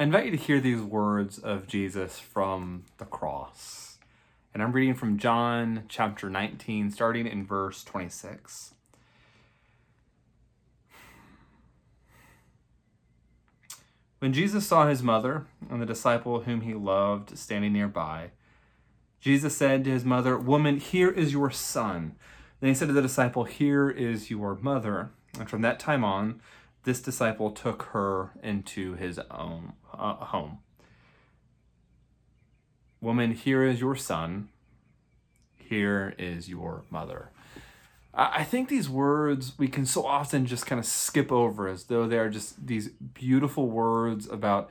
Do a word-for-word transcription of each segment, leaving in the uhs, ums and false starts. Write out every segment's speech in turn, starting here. I invite you to hear these words of Jesus from the cross. And I'm reading from John chapter nineteen, starting in verse twenty-six. When Jesus saw his mother and the disciple whom he loved standing nearby, Jesus said to his mother, "Woman, here is your son." Then he said to the disciple, "Here is your mother." And from that time on, this disciple took her into his own uh, home. "Woman, here is your son. Here is your mother." I think these words we can so often just kind of skip over as though they are just these beautiful words about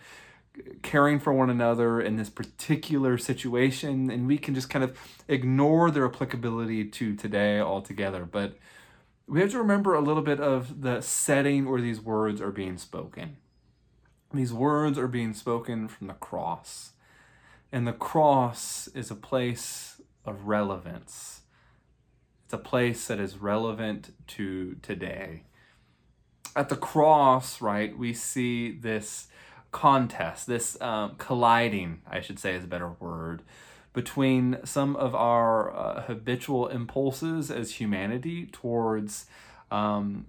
caring for one another in this particular situation, and we can just kind of ignore their applicability to today altogether. But we have to remember a little bit of the setting where these words are being spoken. These words are being spoken from the cross, and the cross is a place of relevance. It's a place that is relevant to today. At the cross, right, we see this contest, this um, colliding, I should say is a better word, between some of our uh, habitual impulses as humanity towards um,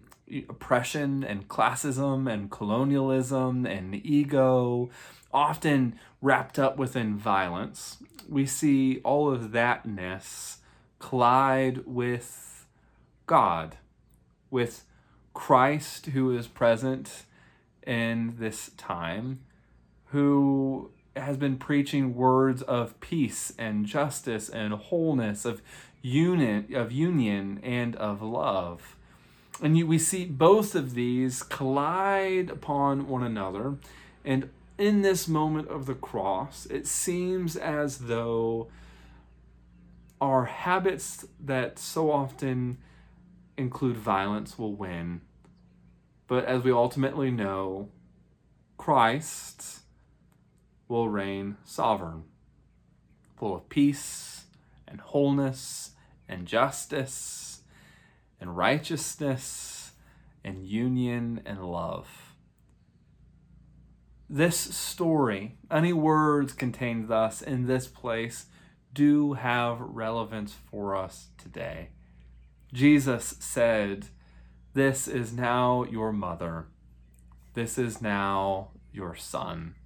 oppression and classism and colonialism and ego, often wrapped up within violence. We see all of that-ness collide with God, with Christ who is present in this time, who has been preaching words of peace and justice and wholeness, of unit, of union and of love. And you, we see both of these collide upon one another. And in this moment of the cross, it seems as though our habits that so often include violence will win. But as we ultimately know, Christ will reign sovereign, full of peace and wholeness and justice and righteousness and union and love. This story, any words contained thus in this place, do have relevance for us today. Jesus said, "This is now your mother. This is now your son."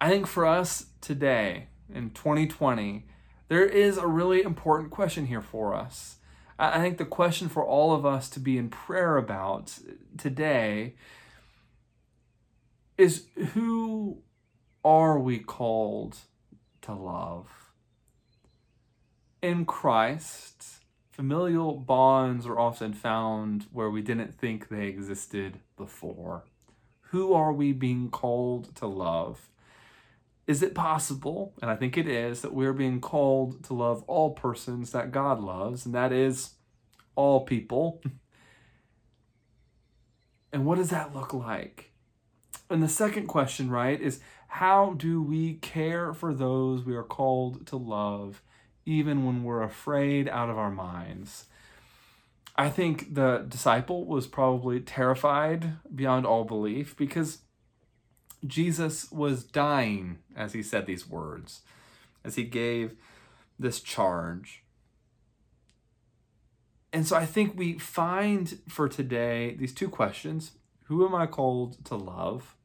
I think for us today, in twenty twenty, there is a really important question here for us. I think the question for all of us to be in prayer about today is, who are we called to love? In Christ, familial bonds are often found where we didn't think they existed before. Who are we being called to love? Is it possible, and I think it is, that we're being called to love all persons that God loves, and that is all people? And what does that look like? And the second question, right, is how do we care for those we are called to love, even when we're afraid out of our minds? I think the disciple was probably terrified beyond all belief because Jesus was dying as he said these words, as he gave this charge. And so I think we find for today these two questions. Who am I called to love?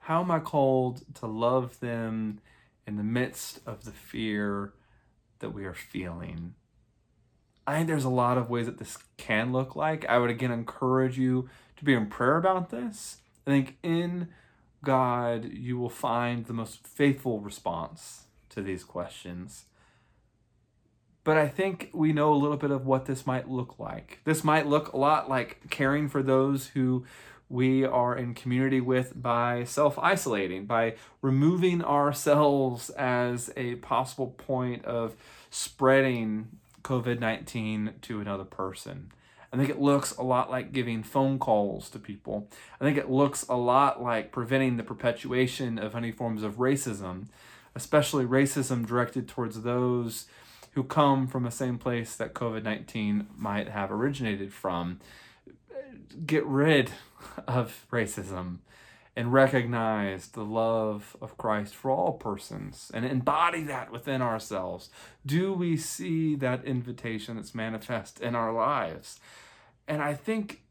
How am I called to love them in the midst of the fear that we are feeling? I think there's a lot of ways that this can look like. I would again encourage you to be in prayer about this. I think in God, you will find the most faithful response to these questions. But I think we know a little bit of what this might look like. This might look a lot like caring for those who we are in community with by self-isolating, by removing ourselves as a possible point of spreading covid nineteen to another person. I think it looks a lot like giving phone calls to people. I think it looks a lot like preventing the perpetuation of any forms of racism, especially racism directed towards those who come from the same place that covid nineteen might have originated from. Get rid of racism. and recognize the love of Christ for all persons and embody that within ourselves? Do we see that invitation that's manifest in our lives? And I think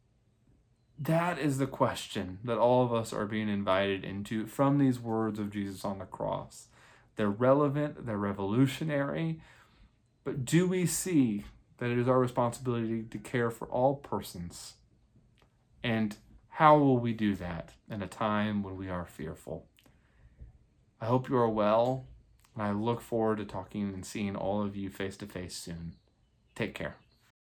that is the question that all of us are being invited into from these words of Jesus on the cross. They're relevant, they're revolutionary, but do we see that it is our responsibility to care for all persons? And how will we do that in a time when we are fearful? I hope you are well, and I look forward to talking and seeing all of you face to face soon. Take care.